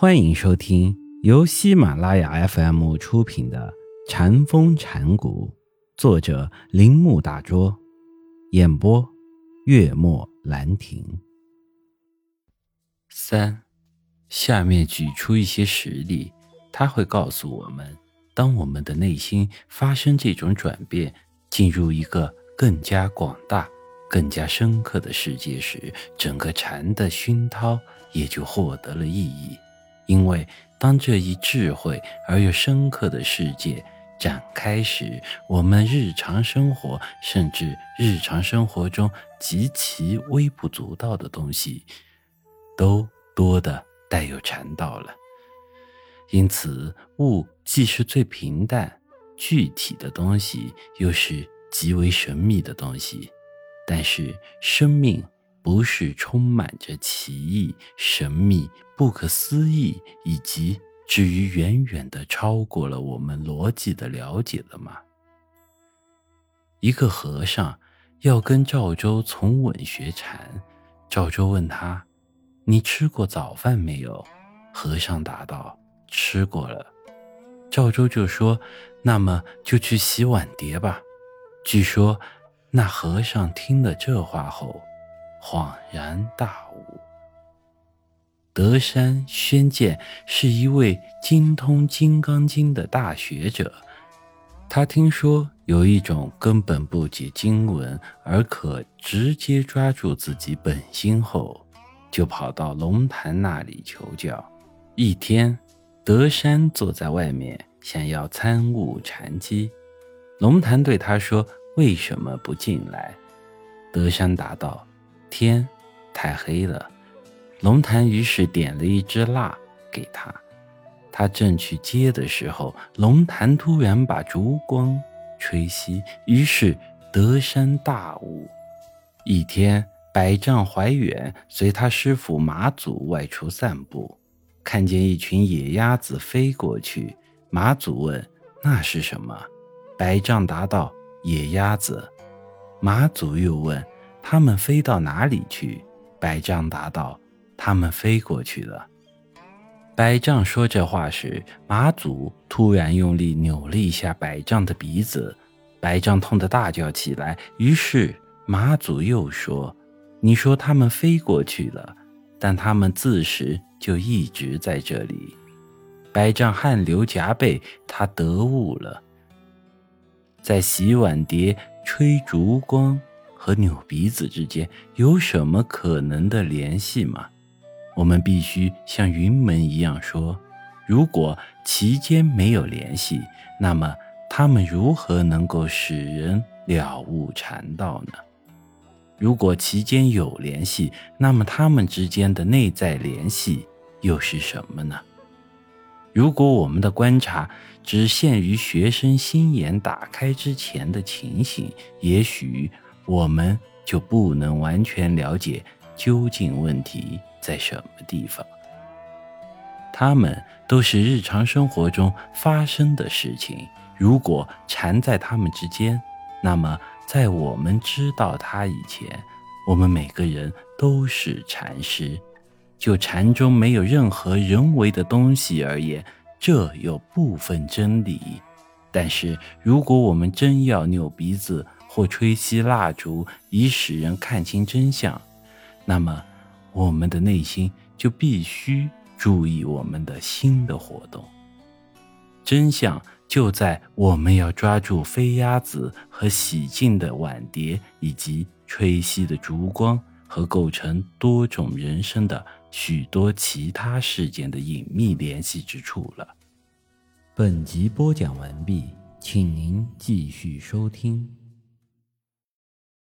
欢迎收听由喜马拉雅 FM 出品的《禅风禅谷》，作者铃木大拙，演播月末兰亭。3，下面举出一些实例，它会告诉我们，当我们的内心发生这种转变，进入一个更加广大、更加深刻的世界时，整个禅的熏陶也就获得了意义。因为当这一智慧而又深刻的世界展开时，我们日常生活甚至日常生活中极其微不足道的东西都多的带有禅道了。因此物既是最平淡具体的东西，又是极为神秘的东西。但是生命不是充满着奇异、神秘、不可思议，以及至于远远地超过了我们逻辑的了解了吗？一个和尚要跟赵州从稳学禅，赵州问他：“你吃过早饭没有？”和尚答道：“吃过了。”赵州就说：“那么就去洗碗碟吧。”据说那和尚听了这话后恍然大悟。德山宣鉴是一位精通《金刚经》的大学者，他听说有一种根本不解经文而可直接抓住自己本心后，就跑到龙潭那里求教。一天，德山坐在外面想要参悟禅机，龙潭对他说：“为什么不进来？”德山答道：“天太黑了。”龙潭于是点了一支蜡给他，他正去接的时候，龙潭突然把烛光吹熄，于是德山大悟。一天，百丈怀远随他师父马祖外出散步，看见一群野鸭子飞过去，马祖问：“那是什么？”百丈答道：“野鸭子。”马祖又问：“他们飞到哪里去？”百丈答道：“他们飞过去了。”百丈说这话时，马祖突然用力扭了一下百丈的鼻子，百丈痛得大叫起来。于是马祖又说：“你说他们飞过去了，但他们自始就一直在这里。”百丈汗流浃背，他得悟了。在洗碗碟、吹烛光和扭鼻子之间有什么可能的联系吗？我们必须像云门一样说，如果其间没有联系，那么他们如何能够使人了悟禅道呢？如果其间有联系，那么他们之间的内在联系又是什么呢？如果我们的观察只限于学生心眼打开之前的情形，也许我们就不能完全了解究竟问题在什么地方。它们都是日常生活中发生的事情，如果缠在它们之间，那么在我们知道它以前，我们每个人都是禅师。就禅中没有任何人为的东西而言，这有部分真理。但是如果我们真要扭鼻子或吹熄蜡烛以使人看清真相，那么我们的内心就必须注意我们的心的活动。真相就在我们要抓住飞鸭子和洗净的碗碟，以及吹熄的烛光和构成多种人生的许多其他事件的隐秘联系之处了。本集播讲完毕，请您继续收听。